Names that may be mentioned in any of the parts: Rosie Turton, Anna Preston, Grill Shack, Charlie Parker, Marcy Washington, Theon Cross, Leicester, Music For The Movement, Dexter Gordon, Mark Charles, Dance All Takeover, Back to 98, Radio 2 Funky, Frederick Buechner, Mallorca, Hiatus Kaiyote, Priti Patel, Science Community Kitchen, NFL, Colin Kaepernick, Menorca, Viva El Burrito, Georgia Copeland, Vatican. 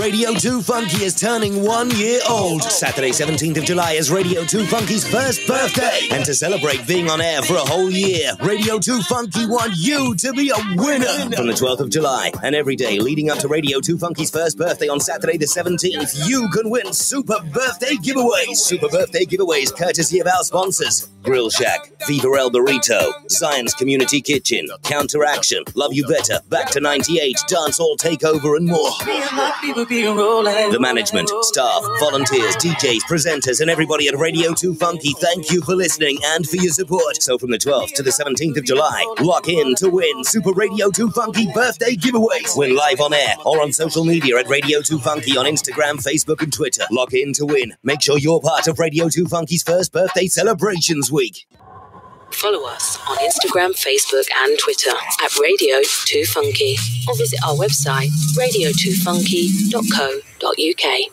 Radio 2 Funky is turning 1 year old. Saturday, 17th of July is Radio 2 Funky's first birthday. And to celebrate being on air for a whole year, Radio 2 Funky want you to be a winner. From the 12th of July and every day leading up to Radio 2 Funky's first birthday on Saturday the 17th, you can win Super Birthday Giveaways. Super Birthday Giveaways courtesy of our sponsors, Grill Shack, Viva El Burrito, Science Community Kitchen, Counteraction, Love You Better, Back to 98, Dance All Takeover and more. The management, staff, volunteers, DJs, presenters and everybody at Radio 2 Funky, thank you for listening and for your support. So from the 12th to the 17th of July, lock in to win Super Radio 2 Funky Birthday Giveaways. Win live on air or on social media at Radio 2 Funky on Instagram, Facebook and Twitter. Lock in to win. Make sure you're part of Radio 2 Funky's first birthday celebrations week. Follow us on Instagram, Facebook and Twitter at Radio 2 Funky or visit our website radio2funky.co.uk.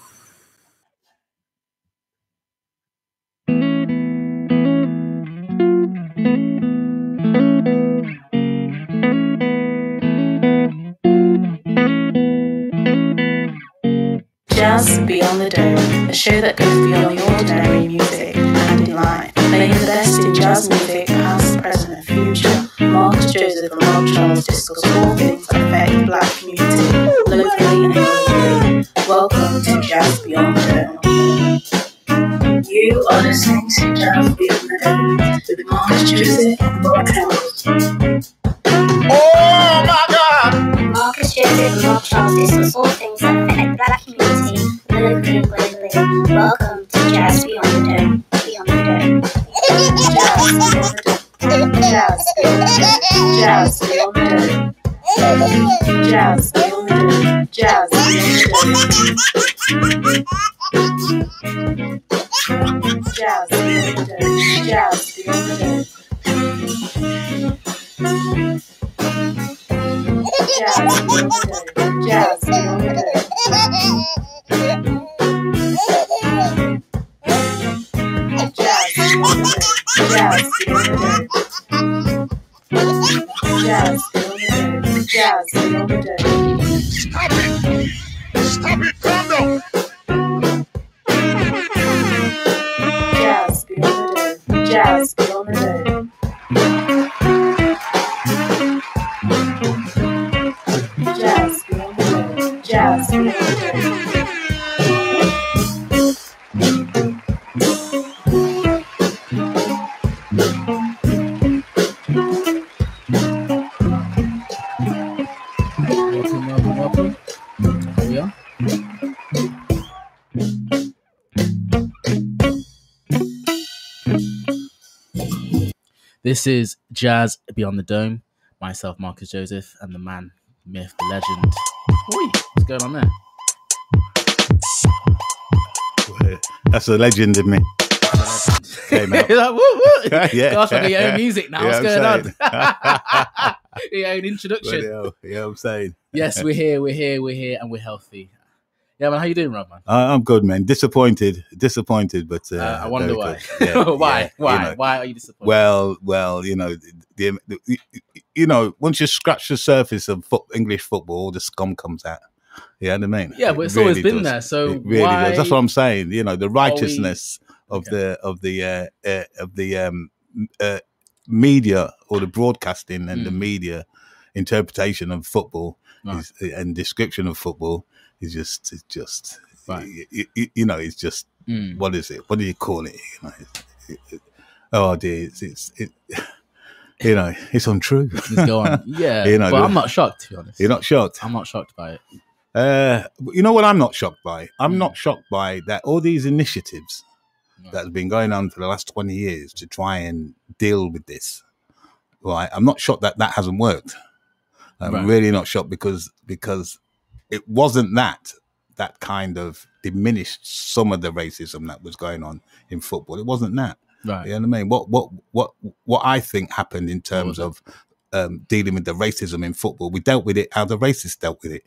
Jazz Beyond the Dome, a show that goes beyond the ordinary music and in life, playing the best in jazz music, past, present and future. Marcus Joseph and Mark Charles discuss all things that affect the black community, locally and globally. Welcome to Jazz Beyond the Dome. You are listening to Jazz Beyond the Dome with Marcus Joseph and Mark Charles. Oh my God! Marcus Joseph and Mark Charles discuss all things that affect the black community. Welcome to Jazz Beyond the Dome. Jazz Beyond the Dome. Jazz Beyond the Dome. Jazz Beyond the Dome. Jazz Beyond the Dome. Jazz Beyond the Dome. Jazz Beyond the Dome. Jazz Beyond the Dome. Jazz, jazz, stop it, calm down. Jazz beyond the dome, jazz beyond the dome. Jazz beyond the dome, jazz beyond the dome. This is Jazz Beyond the Dome. Myself, Marcus Joseph, and the man, myth, the legend. Oi, what's going on there? That's a legend in me. Came out. Like, woo, woo. Yeah. Gosh, I do your own music now. Yeah, what's going on? Your own introduction. Well, yeah, I'm saying. Yes, we're here, and we're healthy. Yeah, man, how you doing, Rob, man? I'm good, man. Disappointed, but... I wonder why. Yeah, why? You know, why are you disappointed? Well, you know, once you scratch the surface of English football, all the scum comes out. You know what I mean? Yeah, but it's really always been there, so it really why... Does. That's what I'm saying. You know, the righteousness of the media or the broadcasting and the media interpretation of football and description of football. It's just, right. you know, it's just, what is it? What do you call it? You know, you know, it's untrue. Just go on. Yeah, you know, but I'm not shocked, to be honest. You're not shocked? I'm not shocked by it. You know what I'm not shocked by? I'm not shocked by that all these initiatives that's been going on for the last 20 years to try and deal with this, right? I'm not shocked that hasn't worked. I'm really not shocked because it wasn't that kind of diminished some of the racism that was going on in football. It wasn't that. Right. You know what I mean? What I think happened in terms of dealing with the racism in football, we dealt with it how the racists dealt with it.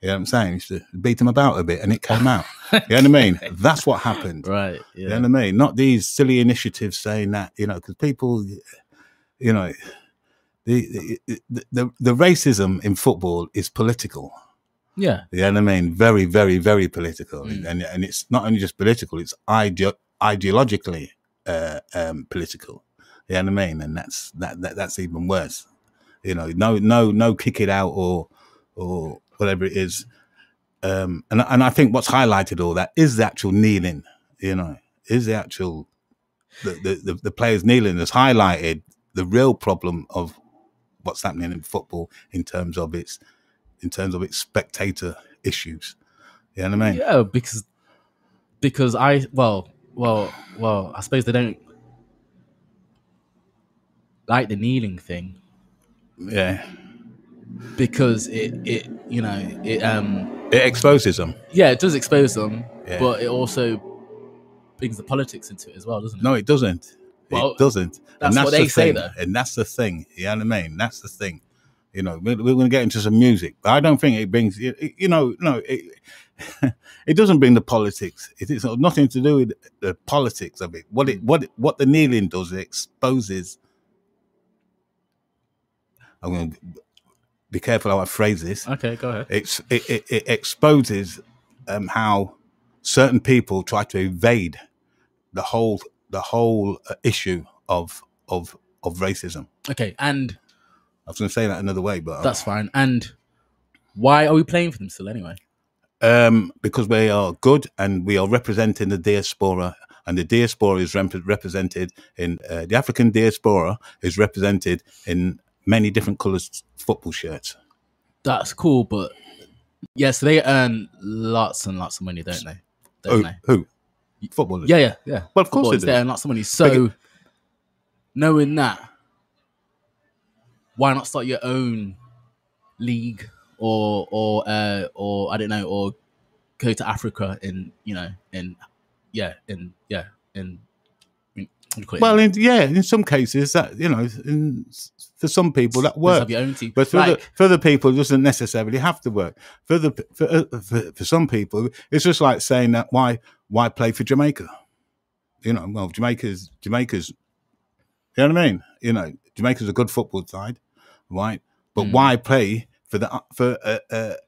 You know what I'm saying? We used to beat them about a bit and it came out. You know what I mean? That's what happened. Right. Yeah. You know what I mean? Not these silly initiatives saying that, you know, because people, you know, the racism in football is political. Yeah. You know what I mean? Very, very, very political. Mm. And it's not only just political, it's ideologically political. You know what I mean? And that's even worse. You know, no kick it out or whatever it is. And I think what's highlighted all that is the actual kneeling, you know, is the actual, the players kneeling has highlighted the real problem of what's happening in football in terms of its spectator issues. You know what I mean? Yeah, because I suppose they don't like the kneeling thing. Yeah. Because it exposes them. Yeah, it does expose them, yeah. But it also brings the politics into it as well, doesn't it? No, it doesn't. Well, it doesn't. That's what they say, though. And that's the thing. You know what I mean? That's the thing. You know, we're going to get into some music, but I don't think it brings. You know, no, it doesn't bring the politics. It is nothing to do with the politics of it. What the kneeling does, it exposes. I'm going to be careful how I phrase this. Okay, go ahead. It exposes how certain people try to evade the whole issue of racism. Okay, and I was going to say that another way, but that's fine. And why are we playing for them still anyway? Because we are good and we are representing the diaspora, and the diaspora is represented in the African diaspora is represented in many different colours football shirts. That's cool, but yes, yeah, so they earn lots and lots of money, don't they? Who? Footballers. Yeah, yeah, yeah. Well, of course they do. They earn lots of money. So, knowing that, why not start your own league or I don't know, or go to Africa in some cases that, you know, for some people that works. Have your own team. But for other people, it doesn't necessarily have to work. For some people, it's just like saying that why play for Jamaica? You know, well, Jamaica's, you know what I mean? You know, Jamaica's a good football side, right? But why play for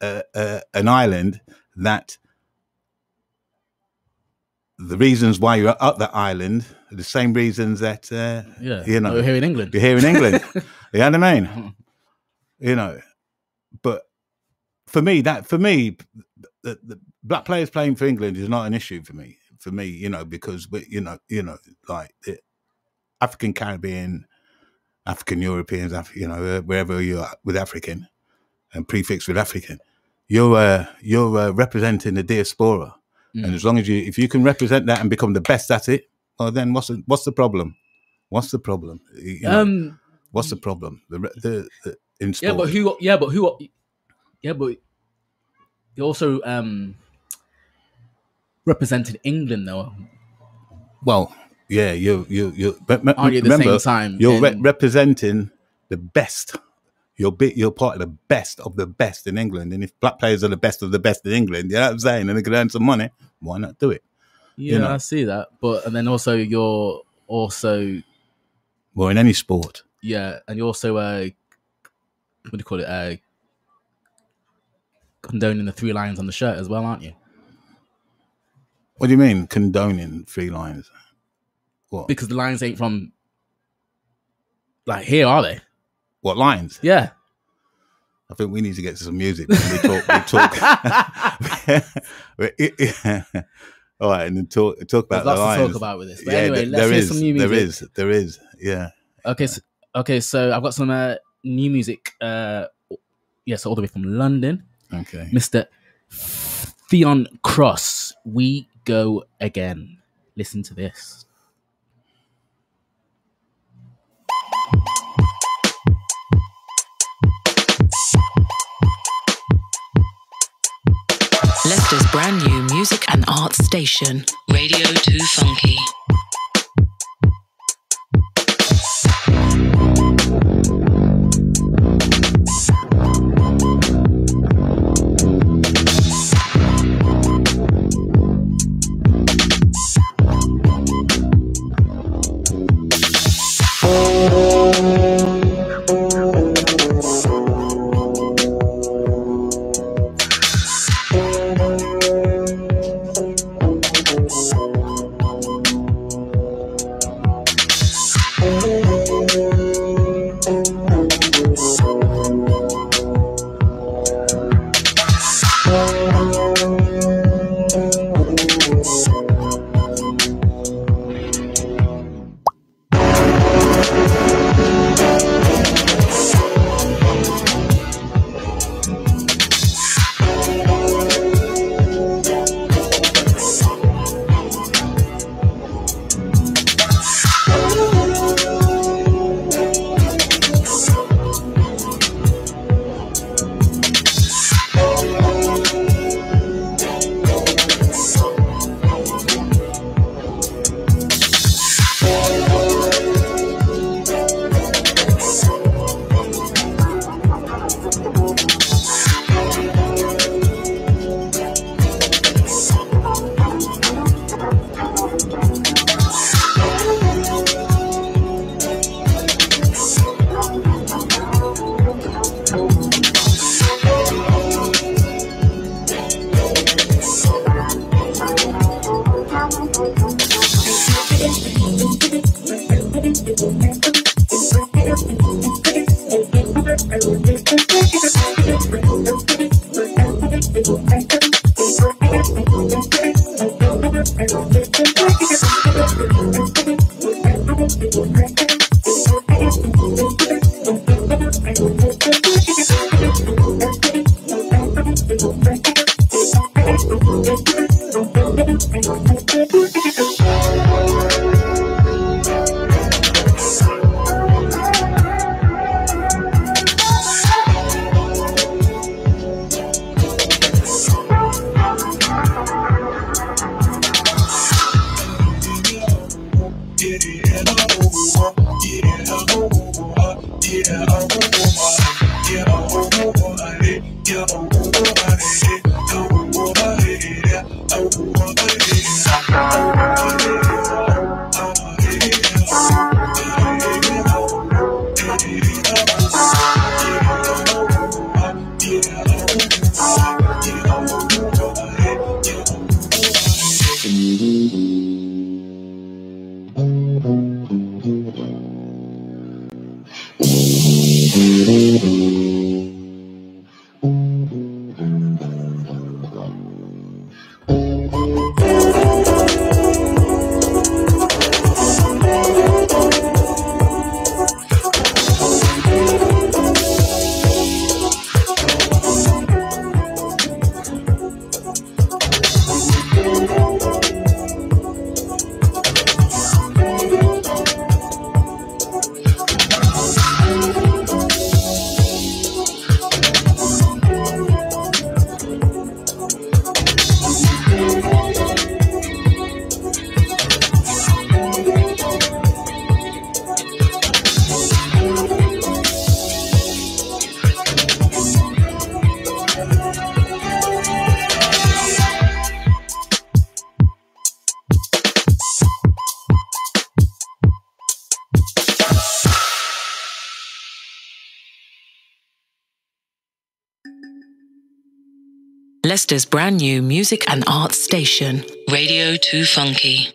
an island that the reasons why you're at that island are the same reasons that you're here in England. You're here in England. You know what I mean? You know, but for me, the black players playing for England is not an issue for me. For me, you know, because like African Caribbean, African Europeans, you know, wherever you are with African and prefix with African, you're representing the diaspora. And as long as if you can represent that and become the best at it, well, then what's the problem? What's the problem? You know, what's the problem? The in sport. Yeah, but who? Yeah, but who? Yeah, but you also represented England, though. Well, yeah, you. But remember, at the same time, you're representing the best. You're part of the best in England. And if black players are the best in England, you know what I'm saying? And they could earn some money, why not do it? Yeah, you know? I see that. But, and then also you're also... Well, in any sport. Yeah, and you're also, what do you call it? Condoning the three lines on the shirt as well, aren't you? What do you mean, condoning three lines? What? Because the lines ain't from, like, here, are they? What, lines? Yeah. I think we need to get to some music. We talk. All right, and then talk about the lines. There's lots to talk about with this. But yeah, anyway, let's hear some new music. There is. Yeah. Okay. So I've got some new music. So all the way from London. Okay. Mr. Theon Cross, We Go Again. Listen to this. Leicester's brand new music and arts station, Radio 2 Funky. Leicester's brand new music and arts station, Radio 2 Funky.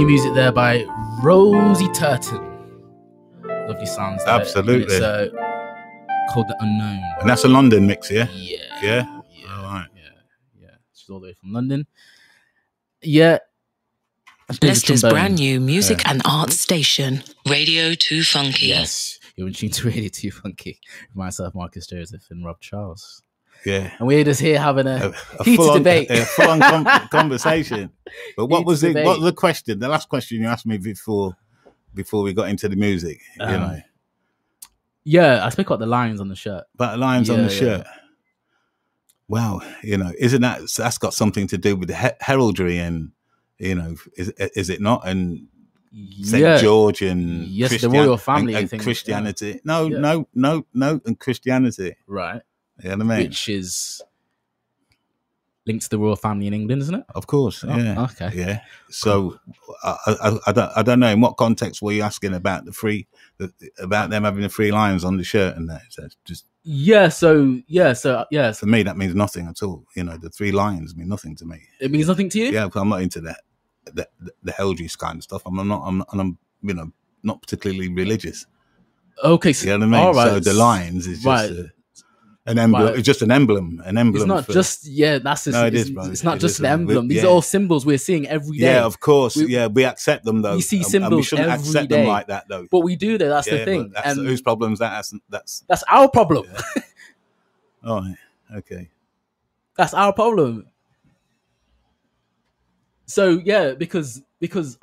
Music there by Rosie Turton. Lovely sounds there. Absolutely. It's called The Unknown. And that's a London mix, yeah? Yeah. Yeah? Yeah. All right. Yeah. She's all the way from London. Yeah. Leicester's brand new music and arts station, Radio 2 Funky. Yes. You're in tune to Radio 2 Funky. With myself, Marcus Joseph, and Rob Charles. Yeah. And we're just here having a heated debate. A full-on conversation. But what was the question? The last question you asked me before we got into the music, you know. Yeah, I spoke about the lines on the shirt. About the lines on the shirt. Wow, you know, isn't that's got something to do with the heraldry and, you know, is it not? And St. George and the royal family and Christianity. Yeah. No, and Christianity. Right. You know what I mean? Which is linked to the royal family in England, isn't it? Of course. Yeah. Okay. Yeah. So cool. I don't know in what context were you asking about them having the three lions on the shirt and that? So just Yeah. For me, that means nothing at all. You know, the three lions mean nothing to me. It means nothing to you? Yeah, because I'm not into that, the Helldrews kind of stuff. I'm you know, not particularly religious. Okay, so you know what I mean? Right. So the lions is just an emblem. Right. It's just an emblem. An emblem. It's not just an emblem. These are all symbols we're seeing every day. Yeah, of course. We accept them though. We see symbols and we shouldn't every accept day. Them like that though. But we do though. That's the thing. That's whose problem is that? That's our problem. Yeah. All right. Okay. That's our problem. So yeah, because what am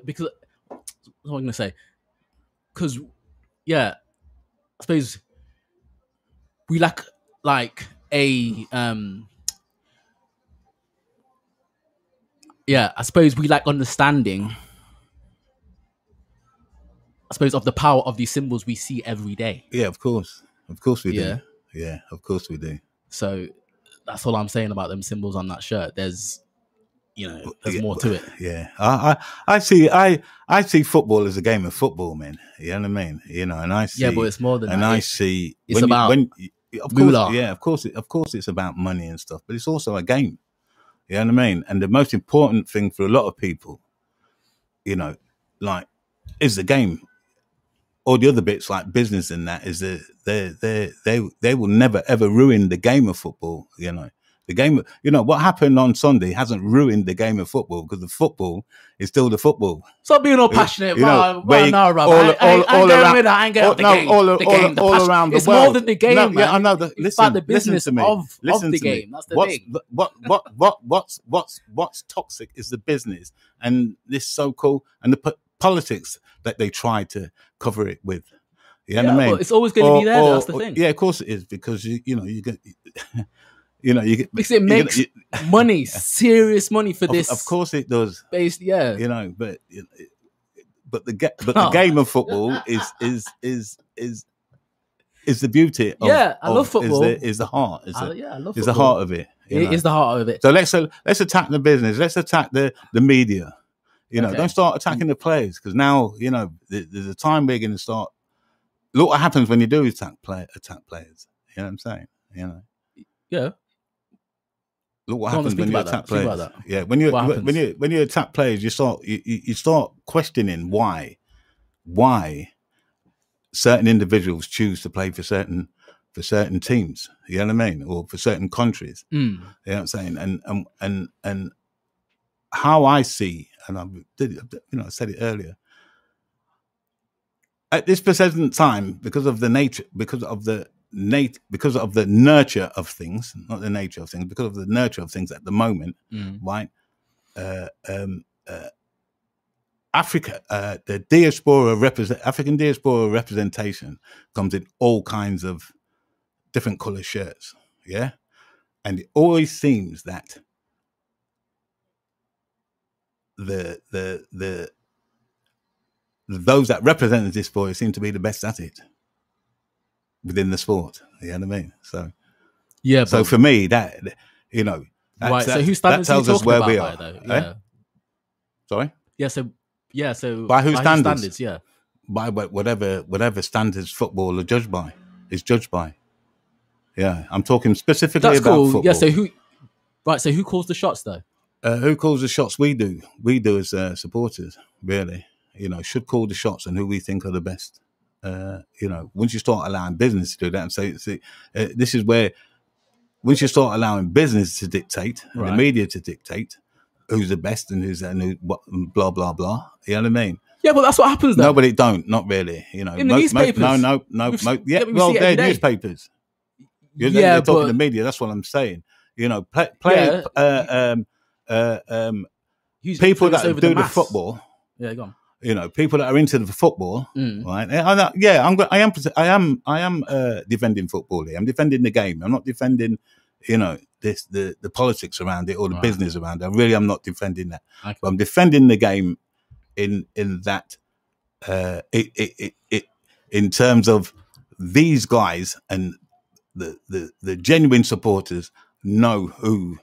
I going to say? Because. Yeah, I suppose we lack understanding, I suppose, of the power of these symbols we see every day. Yeah, of course we do. Yeah, of course we do. So that's all I'm saying about them symbols on that shirt. There's more to it. Yeah, I see football as a game of football, man. You know what I mean? You know, and I see. Yeah, but it's more than. And that. I see. It's about. Of course, it's about money and stuff, but it's also a game. You know what I mean? And the most important thing for a lot of people, you know, like, is the game. All the other bits, like business and that, is that they will never ever ruin the game of football. You know. The game, you know, what happened on Sunday hasn't ruined the game of football because the football is still the football. Stop being all passionate, all around the world. It's more than the game, no, man. Yeah, I know. Listen, about the business to me. Of the game. That's the thing. What's toxic is the business and this so-called and the politics that they try to cover it with. You know what I mean? It's always going to be there. That's the thing. Yeah, of course it is because you get. You know, because it makes money, serious money for this. Of course, it does. Based, yeah. You know, but the game of football is the beauty. I love football. Is the heart? I love football. Is the heart of it? It is the heart of it. So let's attack the business. Let's attack the media. You know, don't start attacking the players because now you know there's a time we're going to start. Look what happens when you do attack players. You know what I'm saying? You know. Yeah. Look what happens when you attack players. Yeah, when you attack players, you start questioning why certain individuals choose to play for certain teams. You know what I mean, or for certain countries. Mm. You know what I'm saying, and how I see, and I did, you know, I said it earlier. At this present time, because of the nurture of things, not the nature of things, because of the nurture of things at the moment, right? Africa, African diaspora representation comes in all kinds of different color shirts, yeah? And it always seems that those that represent the diaspora seem to be the best at it. Within the sport, you know what I mean. So, yeah. So for me, that you know, that tells us where we are. Though, yeah. Sorry. Yeah. So by whose standards? Yeah. By whatever standards football are judged by Yeah, I'm talking specifically about football. Yeah. So who calls the shots though? Who calls the shots? We do as supporters. Really, you know, should call the shots and who we think are the best. You know, once you start allowing business to do that and say, this is where, once you start allowing business to dictate, the media to dictate who's the best and blah, blah, blah. You know what I mean? Yeah, but that's what happens though. No, but it don't, not really. You know, in the newspapers. They're newspapers. They're talking to the media, that's what I'm saying. You know, people that do the football. Yeah, go on. You know, people that are into the football, right? I am defending football here. I'm defending the game. I'm not defending, you know, the politics around it or the business around it. I'm not defending that. Okay. But I'm defending the game in that in terms of these guys and the genuine supporters know who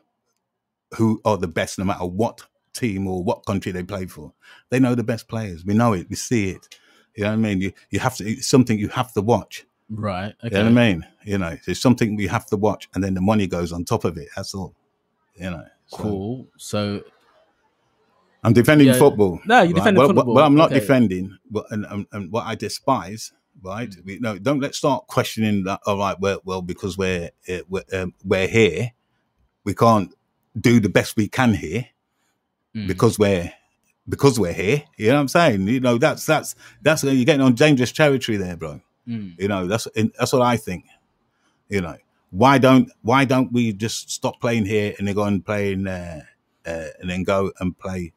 are the best no matter what team or what country they play for. They know the best players. We know it, we see it. You know what I mean? It's something you have to watch. Right. Okay. You know what I mean? You know, it's something we have to watch, and then the money goes on top of it. That's all. You know. So. Cool. So I'm defending football. No, you're defending football. Well, I'm not defending, but and what I despise, right? We, no, don't let's start questioning that. All right, well, because we're here, we can't do the best we can here because we're here. You know what I'm saying? You know, that's you're getting on dangerous territory there, bro. Mm. You know, that's what I think. You know, why don't we just stop playing here and then go and play in and then go and play?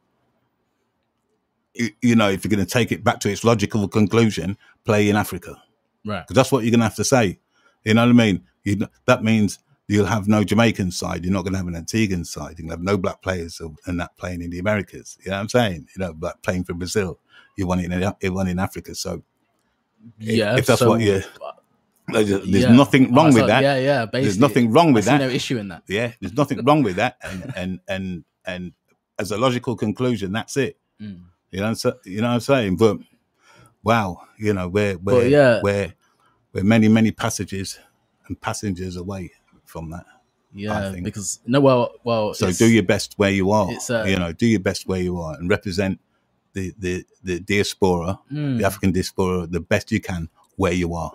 You know, if you're going to take it back to its logical conclusion, play in Africa, right? Because that's what you're going to have to say. You know what I mean? That means you'll have no Jamaican side. You're not going to have an Antiguan side. You're going to have no black players and that playing in the Americas. You know what I'm saying? You know, like playing for Brazil, you won in Africa. So. Yeah, if that's so, what you there's nothing wrong with that. Yeah, basically. There's nothing wrong with that. There's no issue in that. Yeah, there's nothing wrong with that. And as a logical conclusion, that's it. Mm. You know, so, you know what I'm saying? But wow, you know, we're many passages and passengers away from that. Yeah, I think. Because no, well. So do your best where you are. You know, do your best where you are and represent the diaspora, the African diaspora, the best you can where you are.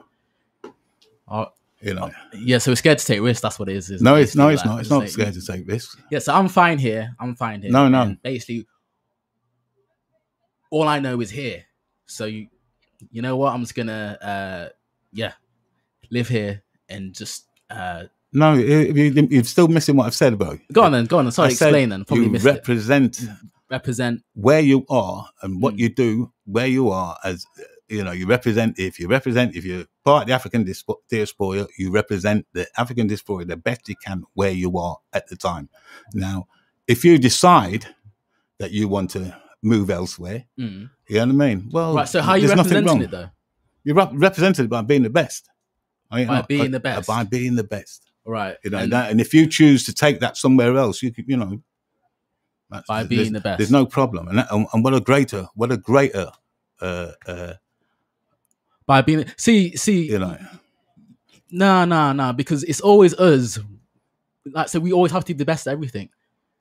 You know. Yeah, so we're scared to take risks. That's what it is. No, it's not. It's not scared to take risks. Yeah, so I'm fine here. No. And basically, all I know is here. So you know what? I'm just gonna, live here and just. No, you're still missing what I've said, bro. Go on then. Sorry, explain then. Probably you represent where you are and what you do where you are. As you know, if you're part of the African diaspora, you represent the African diaspora the best you can where you are at the time. Now if you decide that you want to move elsewhere, you know what I mean? Well, right, so how are you representing it though? You're represented by being the best. I mean, by being the best, right? You know, and if you choose to take that somewhere else, you know by being the best, there's no problem, and what a greater by being see you know no because it's always us, like, so we always have to do the best at everything,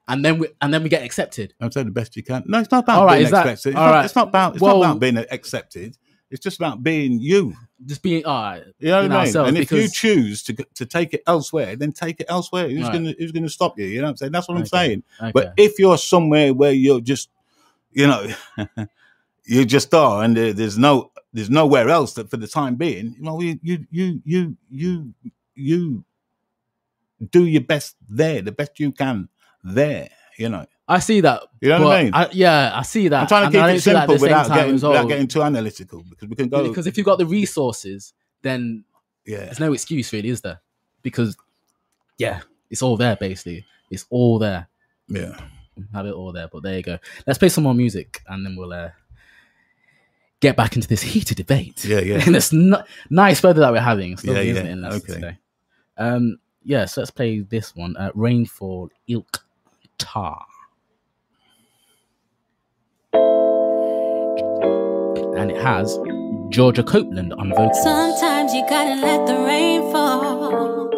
and then we get accepted. I'm saying the best you can. No, it's not about accepted. It's not about being accepted. It's just about being you. Just being you know what I mean? And if you choose to take it elsewhere, then take it elsewhere. Who's gonna stop you? You know what I'm saying? That's what I'm saying. Okay. But if you're somewhere where you're just, you know, you just are, and there's nowhere else that for the time being, you know, you do your best there, the best you can there. You know. I see that. You know what I mean? I see that. I'm trying to keep it simple without getting too analytical, because we can go. Because if you've got the resources, then there's no excuse really, is there? Because it's all there basically. It's all there. Yeah, have it all there. But there you go. Let's play some more music, and then we'll get back into this heated debate. Yeah. And it's nice weather that we're having. It's lovely, isn't it? In Leicester today. So let's play this one. Rainfall Ilk Tar. And it has Georgia Copeland on vocals. Sometimes you gotta let the rain fall.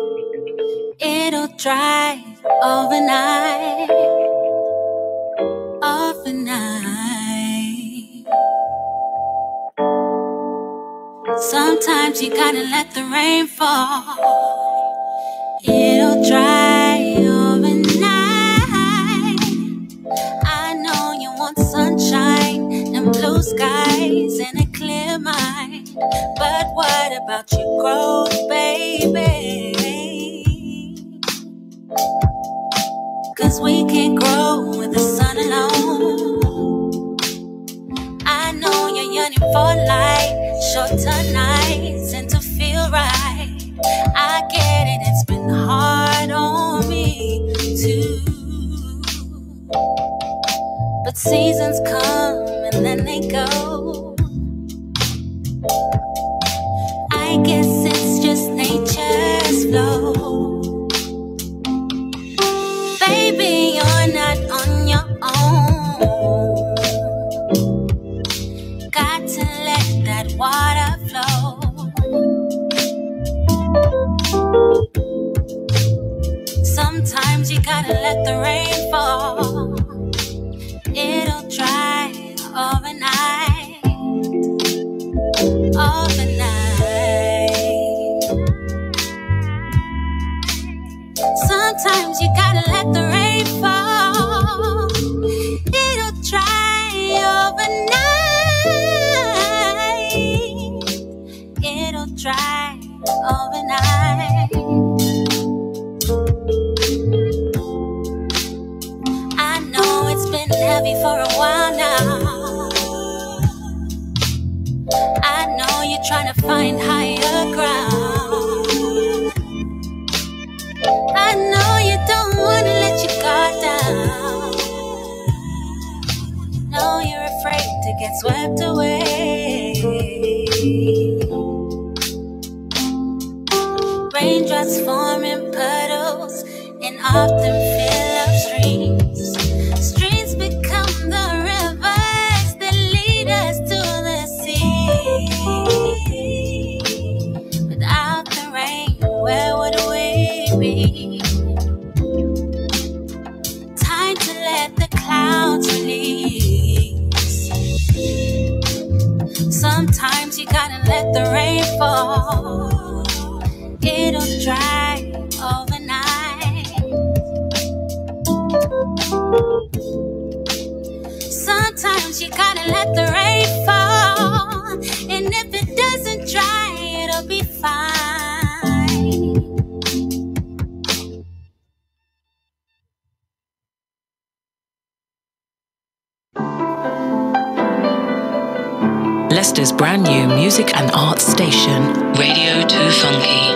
It'll dry overnight. Sometimes you gotta let the rain fall. It'll dry overnight. I know you want sunshine, blue skies and a clear mind, but what about your growth, baby? 'Cause we can't grow with the sun alone. I know you're yearning for light, shorter nights and to feel right. I get it, it's been hard on me too. But seasons come and then they go. I guess it's just nature's flow. Baby, you're not on your own. Got to let that water flow. outside and let the rain fall. It'll dry overnight, overnight. Sometimes you gotta let the rain fall. It'll dry overnight. It'll dry overnight. I know it's been heavy for a while now. I know you're trying to find higher ground. I know you don't want to let your guard down. No, you're afraid to get swept away. Raindrops forming puddles and often fill up streams. Streams become the rivers that lead us to the sea. Without the rain, where would we be? Time to let the clouds release. Sometimes you gotta let the rain fall. It'll dry overnight. Sometimes you gotta let the rain fall, and if it doesn't dry, it'll be fine. Leicester's brand new music and arts station, Radio 2 Funky.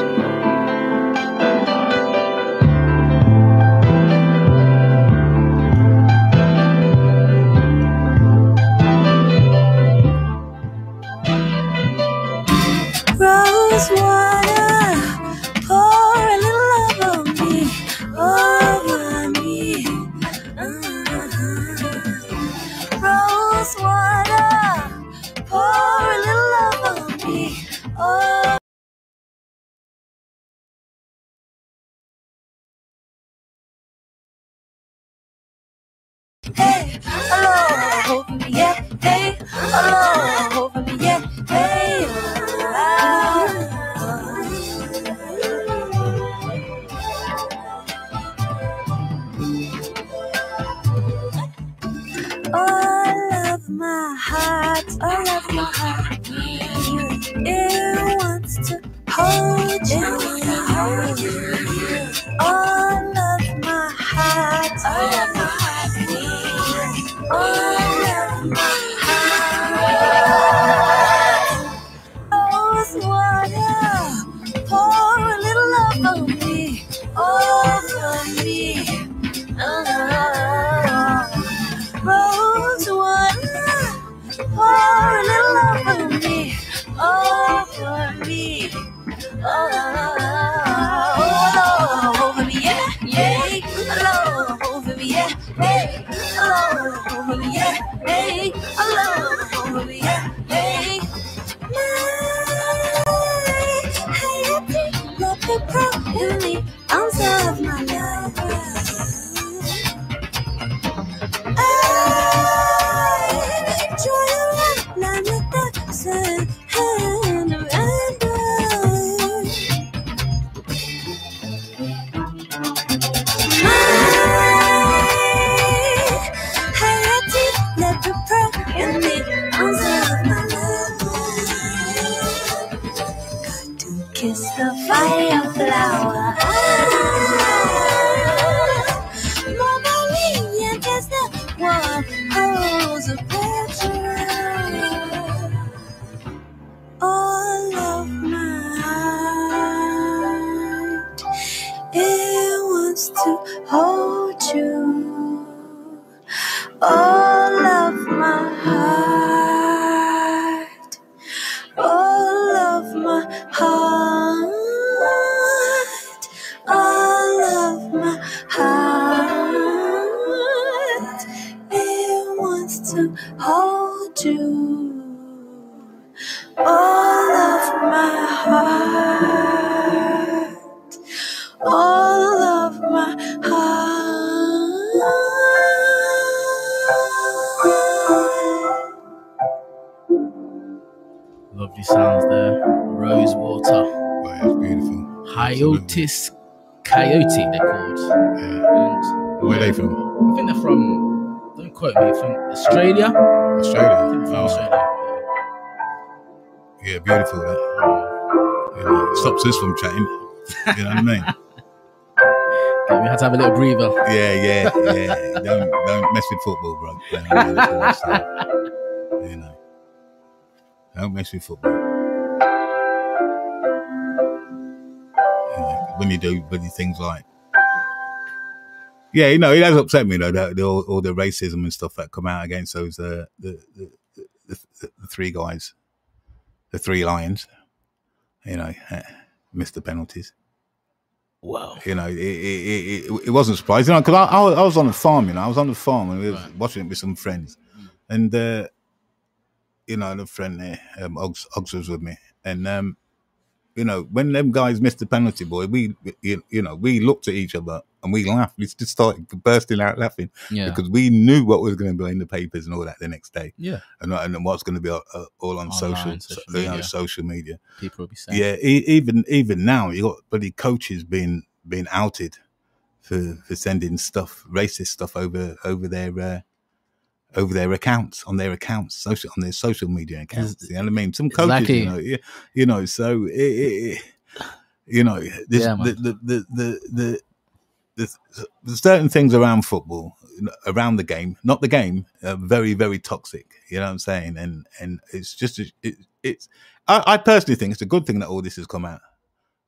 All of my heart. Lovely sounds there. Rosewater. Oh, yeah, it's beautiful. Hyotis Coyote, they're called. Yeah. Where are they from? I think they're from, don't quote me, from Australia. Australia. Yeah, beautiful. You know, stops us from chatting. You know what I mean? We had to have a little breather. Yeah. Don't mess with football, bro. You know, don't mess with football. You know, when you do bloody things like, yeah, you know, it does upset me though. All the racism and stuff that come out against those the three guys. The three lions, you know, missed the penalties. Wow. You know, it wasn't surprising, because I was on a farm, you know, I was on the farm and we was watching it with some friends. And, you know, the friend there, Oggs was with me. And, you know, when them guys missed the penalty, boy, we looked at each other and we laughed. We just started bursting out laughing because we knew what was going to be in the papers and all that the next day. Yeah. And what's going to be all on social media. People will be saying. Yeah, even now, you got bloody coaches being outed for sending stuff, racist stuff over their accounts, on their accounts, on their social media accounts. You know what I mean? Some coaches, exactly. you know, so you know, this, yeah, the certain things around football, around the game, not the game, are very, very toxic. You know what I'm saying? And it's just I personally think it's a good thing that all this has come out.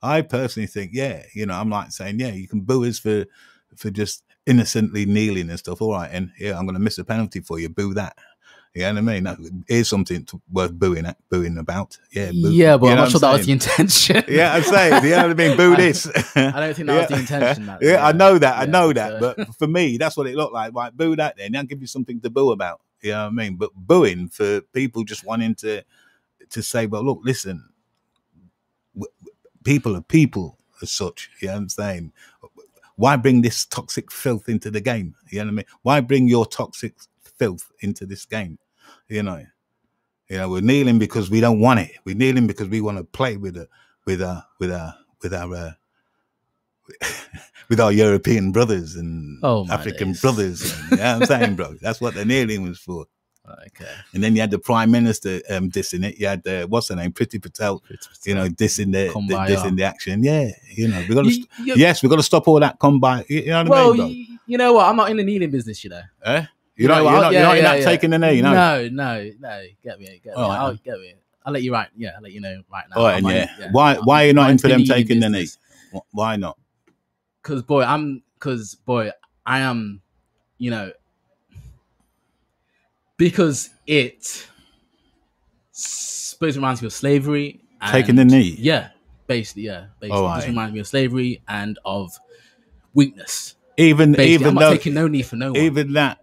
I personally think, yeah, you know, I'm like saying, yeah, you can boo us for just innocently kneeling and stuff, all right, and yeah, I'm going to miss a penalty for you, boo that. You know what I mean? That, here's something worth booing about. Yeah, boo. Yeah, but you know, I'm not sure that was the intention. Yeah, I'm saying, you know what I mean? Boo this. I don't think that was the intention. That, yeah, I know that, but for me, that's what it looked like. Like, boo that then, I'll give you something to boo about. You know what I mean? But booing for people just wanting to say, well, look, listen, people are people as such. You know what I'm saying? Why bring this toxic filth into the game? You know what I mean? Why bring your toxic filth into this game? You know, we're kneeling because we don't want it. We're kneeling because we want to play with our European brothers and African brothers. And, you know what I'm saying, bro? That's what the kneeling was for. Okay. And then you had the Prime Minister dissing it. You had what's her name, Priti Patel, you know, dissing the action. Yeah, you know, we got to. Yes, we got to stop all that combine. You know what I mean? Well, you know what? I'm not in the kneeling business, you know. Eh? You're not taking the knee, no? No. Get me. Right. I'll let you know right now. All right, yeah. Why are you not in for them taking the knee? Why not? Because I am. You know. Because it supposedly reminds me of slavery. And, taking the knee? Yeah, basically. It just reminds me of slavery and of weakness. I'm not taking no knee for no one. Even that.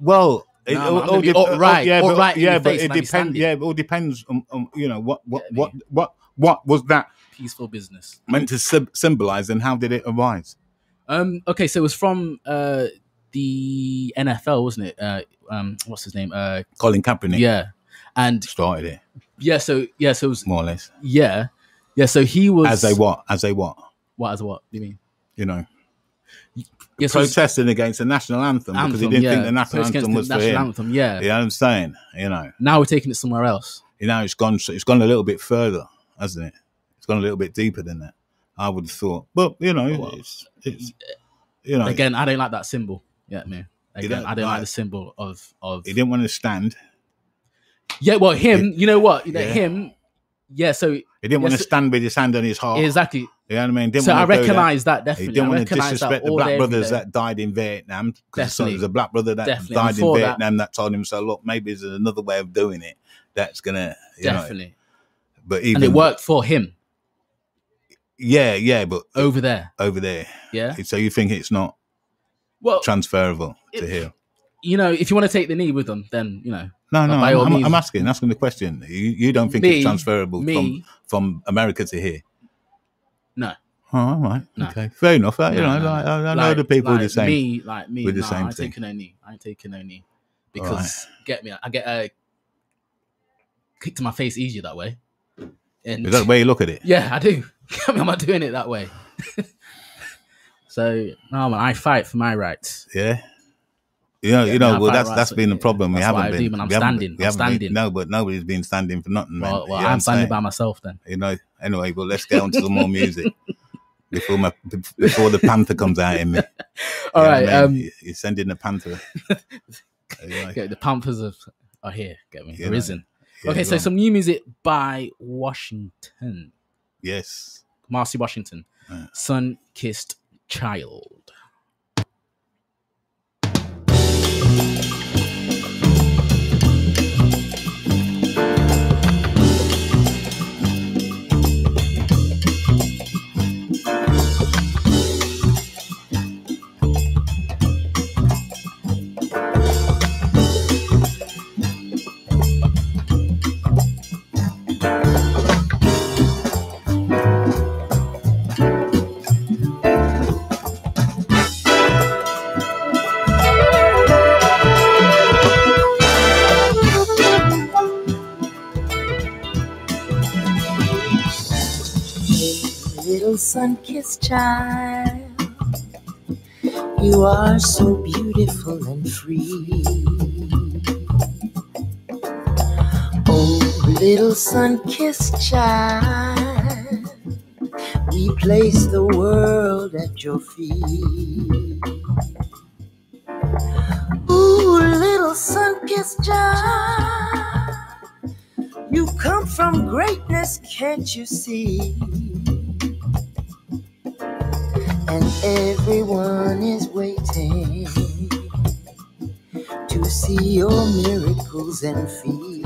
Well, but it depends. Yeah, it all depends on you know what was that peaceful business meant to symbolize, and how did it arise? Okay, so it was from the NFL, wasn't it? What's his name? Colin Kaepernick. Yeah, and started it. Yeah, so it was more or less. Yeah. So he was as a what? Do you mean? You know, protesting against the national anthem because he didn't think the national anthem was for him. Yeah, you know what I'm saying? You know, now we're taking it somewhere else. You know, it's gone a little bit further, hasn't it? It's gone a little bit deeper than that. I would have thought, but you know, it's you know. Again, I don't like that symbol. Yeah, man. Again, I don't like the symbol of. He didn't want to stand. Yeah, well, him. You know what? Yeah. Him. Yeah, so he didn't want to stand with his hand on his heart. Exactly. You know what I mean? So I recognise that definitely. He didn't want to disrespect the black brothers that died in Vietnam. Because there's a black brother that died in Vietnam that told him, "So look, maybe there's another way of doing it that's gonna definitely." But even it worked for him. Yeah, but over there, yeah. So you think it's not? Well, transferable to here. You know, if you want to take the knee with them, then, you know. No, by all means. I'm asking the question. You don't think it's transferable from America to here? No. Oh, all right. No. Okay. Fair enough. I know the people are the same. I ain't taking no knee. Because, get me, I get kick to my face easier that way. And is that the way you look at it? Yeah, I do. I'm not doing it that way. So no, man, I fight for my rights. Yeah. You know, well, that's been the problem. We haven't been. I'm standing. No, but nobody's been standing for nothing, man. Well, I'm standing by myself then. You know. Anyway, well, let's get on to some more music before the panther comes out in me. All right, you're sending the panther. Yeah, the Panthers are here. Get me? There isn't. Yeah, okay, so some new music by Washington. Yes, Marcy Washington, Sun Kissed Child. Sun-kissed child, you are so beautiful and free. Oh, little sun-kissed child, we place the world at your feet. Ooh, little sun-kissed child, you come from greatness, can't you see? And everyone is waiting to see your miracles and feats.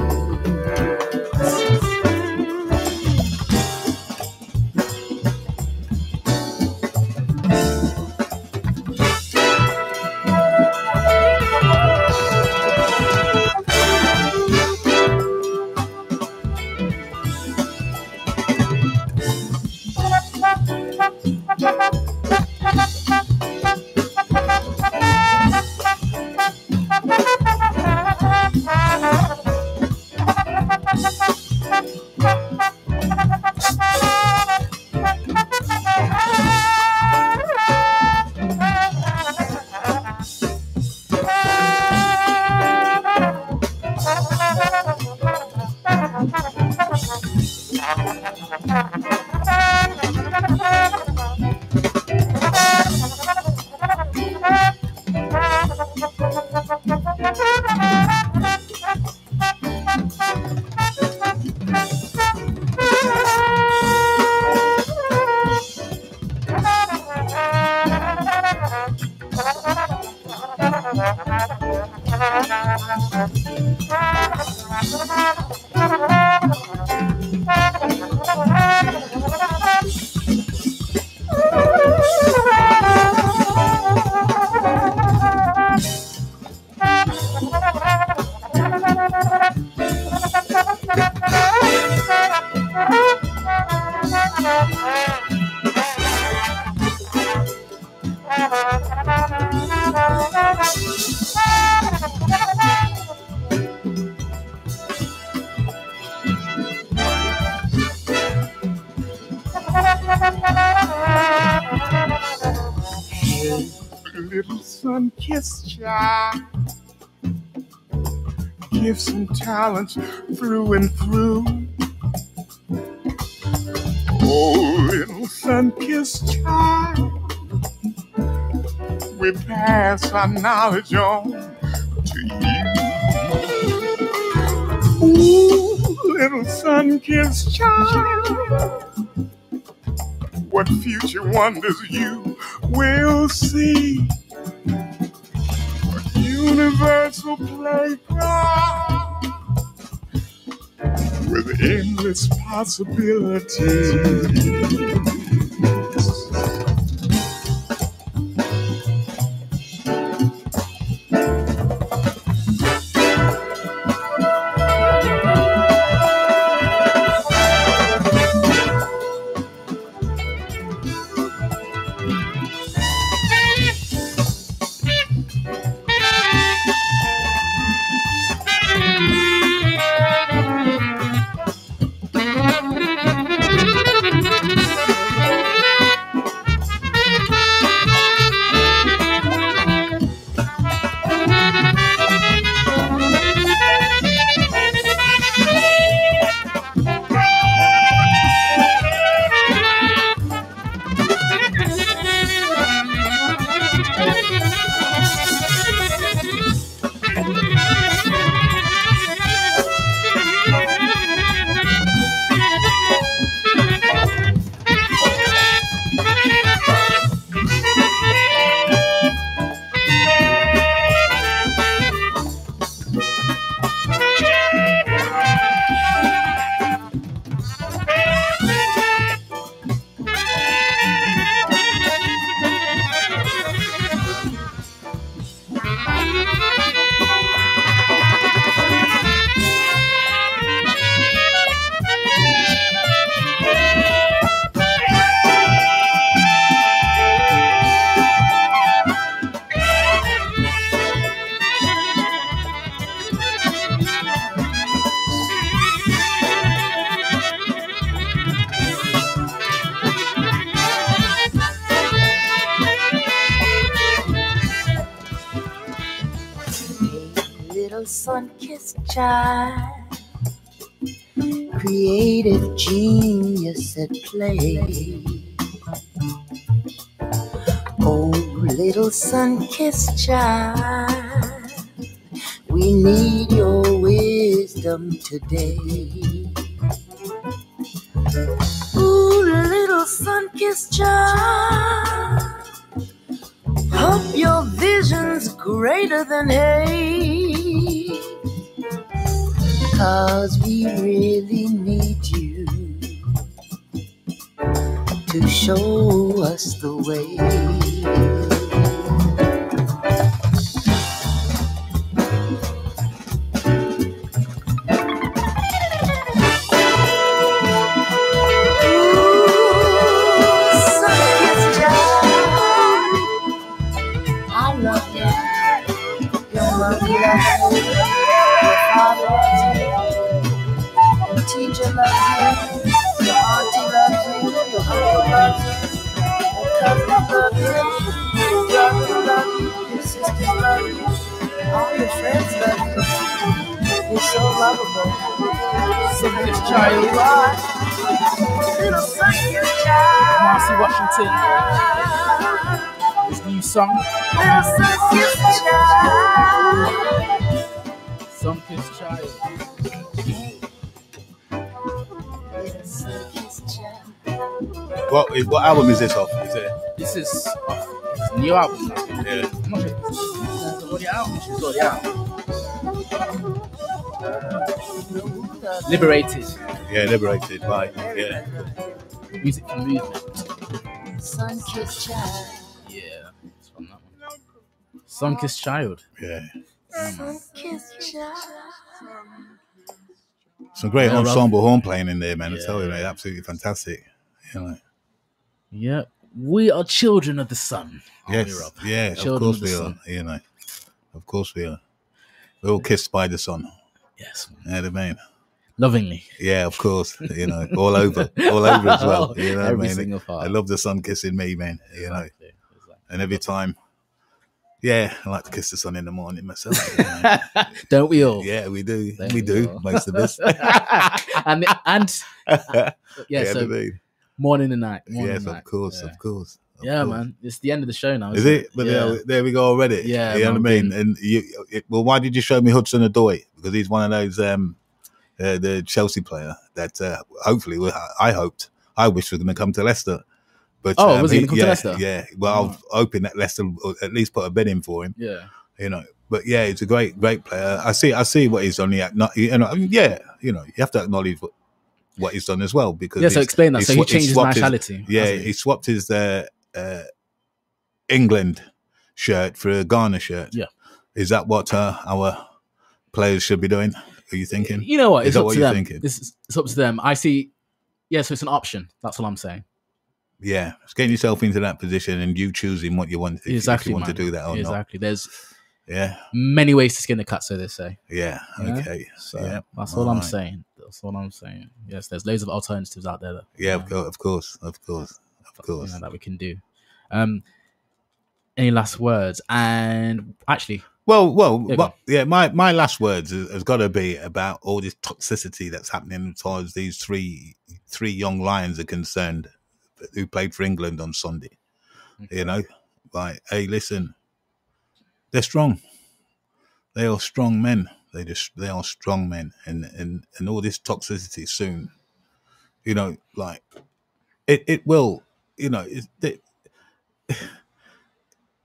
Gifts and talents through and through. Oh, little sun-kissed child, we pass our knowledge on to you. Ooh, little sun-kissed child, what future wonders you will see. Universal playground with endless possibilities. little sun-kissed child, creative genius at play. Oh, little sun-kissed child, we need your wisdom today. Ooh, little sun-kissed child, hope your vision's greater than hate, 'cause we really need you to show us the way. Marcy Washington, his new song, Sun-Kissed Child. What album is this off? This is off his new album. Yeah. I'm not sure. Liberated. Yeah, Liberated, right. Yeah. Music for movement. Sun-Kissed Child. Yeah, it's from that one. Sun-Kissed Child. Yeah. Sun-Kissed Child. Some great ensemble horn playing in there, man. Yeah. I tell you, mate, absolutely fantastic. You know. Yeah. We are children of the sun. Yes. Yeah, of course we are. You know. Of course we are. We're all kissed by the sun. Yes. You know what I mean? Lovingly. Yeah, of course. You know, all over. All over as well. You know what every I mean? Single part. I love the sun kissing me, man. Exactly. You know. Exactly. And every time. Yeah, I like to kiss the sun in the morning myself. You know? Don't we all? Yeah, we do. Don't we do. All. Most of us. Morning and night. Morning and night. Of course. Man. It's the end of the show now. Is it? But yeah. there we go already. Yeah. You know what I mean? And why did you show me Hudson Odoi? Because he's one of those, the Chelsea player that hopefully, I wish was going to come to Leicester. But, was he going to come to Leicester? Yeah. Well, I was hoping that Leicester would at least put a bid in for him. Yeah. You know, but yeah, he's a great player. I see what he's done. You have to acknowledge what he's done as well, because so explain that. So he changed his nationality. He swapped his England shirt for a Ghana shirt. Yeah, is that what our players should be doing? Are you thinking? You know what? It's up to them. I see. Yeah, so it's an option. That's what I'm saying. Yeah, it's getting yourself into that position and you choosing what you want. If you want to do that or not. Exactly. There's many ways to skin the cat, so they say. Yeah. Okay. So that's all I'm saying. That's what I'm saying. Yes, there's loads of alternatives out there. Of course. That we can do. Any last words? And actually, my last words has got to be about all this toxicity that's happening as far as these three young lions are concerned, who played for England on Sunday. Okay. You know, like, hey, listen, they're strong. They are strong men. They are strong men, and all this toxicity soon, you know, like it will, you know,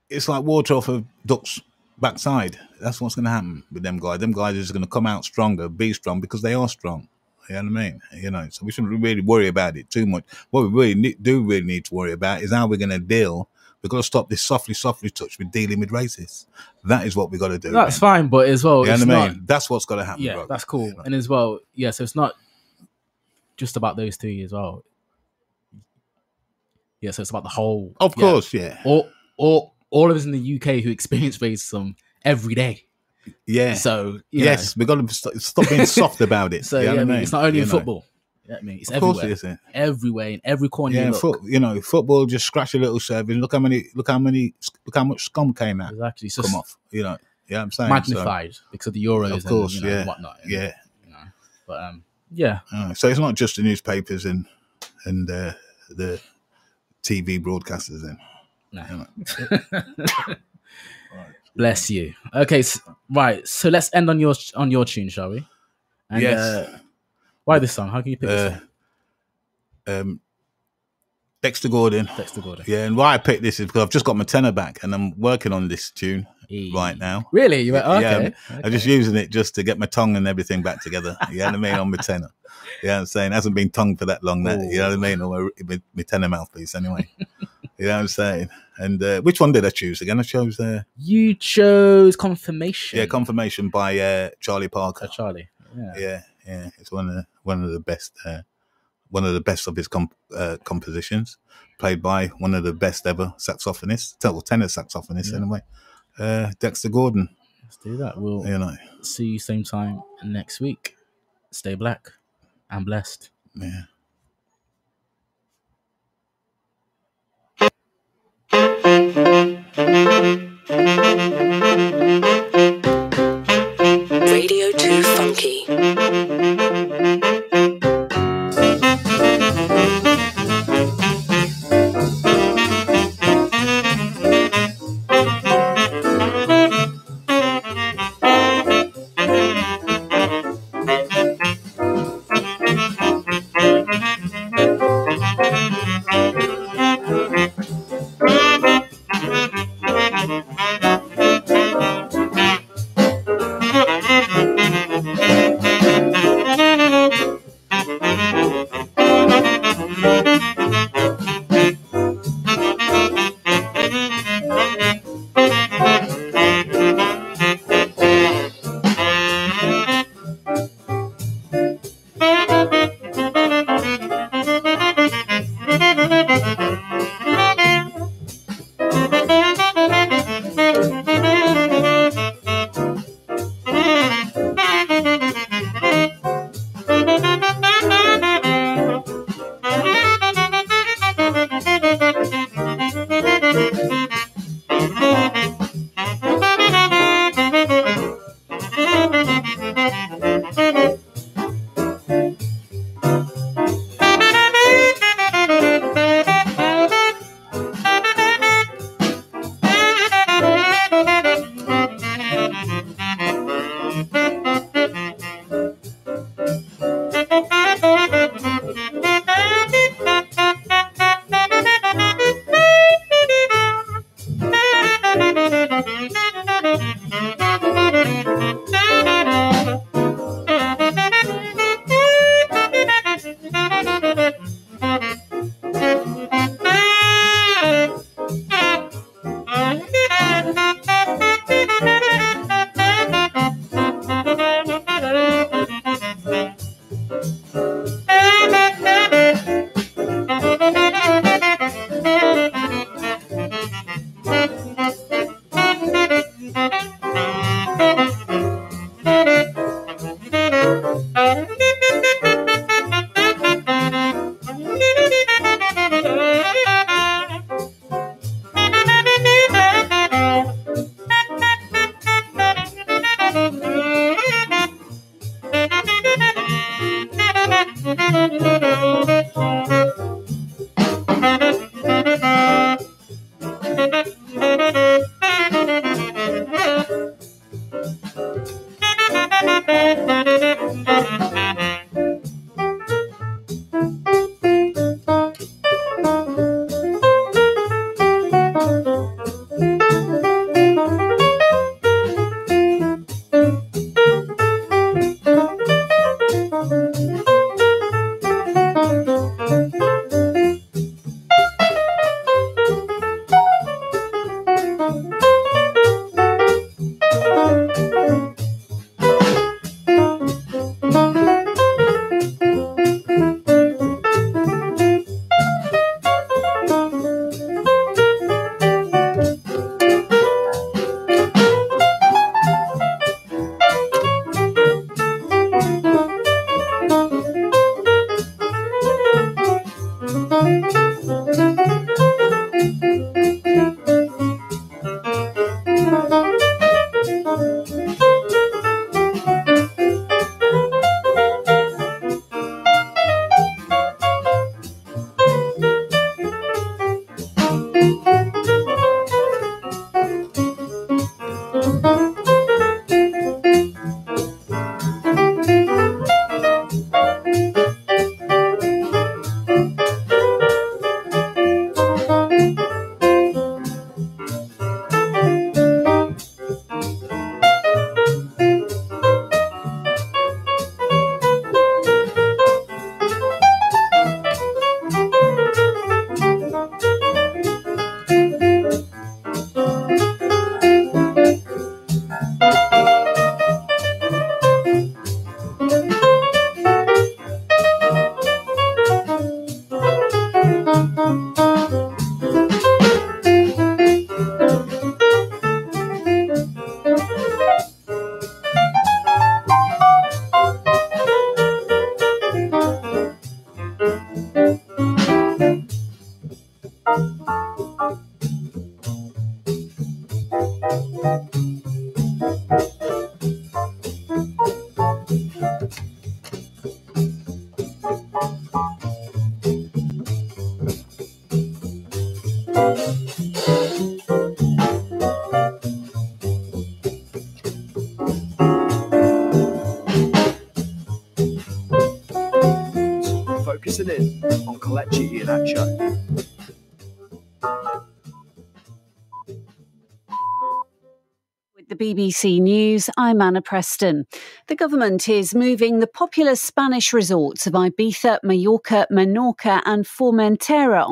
it's like water off a duck's backside. That's what's going to happen with them guys. Them guys are just going to come out stronger, be strong, because they are strong. You know what I mean? You know, so we shouldn't really worry about it too much. What we really need to worry about is how we're going to deal. We've got to stop this softly touch with dealing with racists. That is what we've got to do. That's fine, but as well... You know what I mean? That's what's got to happen. Yeah, that's cool. You know? And as well, so it's not just about those three as well. Yeah, so it's about the whole... Of course, yeah. All of us in the UK who experience racism every day. Yeah. So, we've got to stop being soft about it. So, you know what I mean? It's not only in football. You know what I mean? It's everywhere. It is. Everywhere, in every corner. Yeah, football just scratch a little surface. Look how much scum came out. Exactly. Come off. You know, Yeah, I'm saying magnified because of the Euros, of course, and, you know, and whatnot. And, yeah, you know, but yeah. So it's not just the newspapers and the TV broadcasters then. No. Right. Bless you. Okay, so, right. So let's end on your tune, shall we? And, yes. Why this song? How can you pick this song? Dexter Gordon. Dexter Gordon. Yeah, and why I picked this is because I've just got my tenor back and I'm working on this tune right now. Really? You went, oh, yeah, okay. I'm just using it just to get my tongue and everything back together. You know what I mean? On my tenor. You know what I'm saying? It hasn't been tongue for that long. You know what I mean? Or my tenor mouthpiece anyway. You know what I'm saying? And which one did I choose again? I chose... You chose Confirmation. Yeah, Confirmation by Charlie Parker. Charlie. Yeah. Yeah. It's one of the best... one of the best of his compositions, played by one of the best ever saxophonists, tenor saxophonists anyway, Dexter Gordon. Let's do that. We'll see you same time next week. Stay black and blessed. Yeah. Radio 2 Funky. BBC News, I'm Anna Preston. The government is moving the popular Spanish resorts of Ibiza, Mallorca, Menorca and Formentera on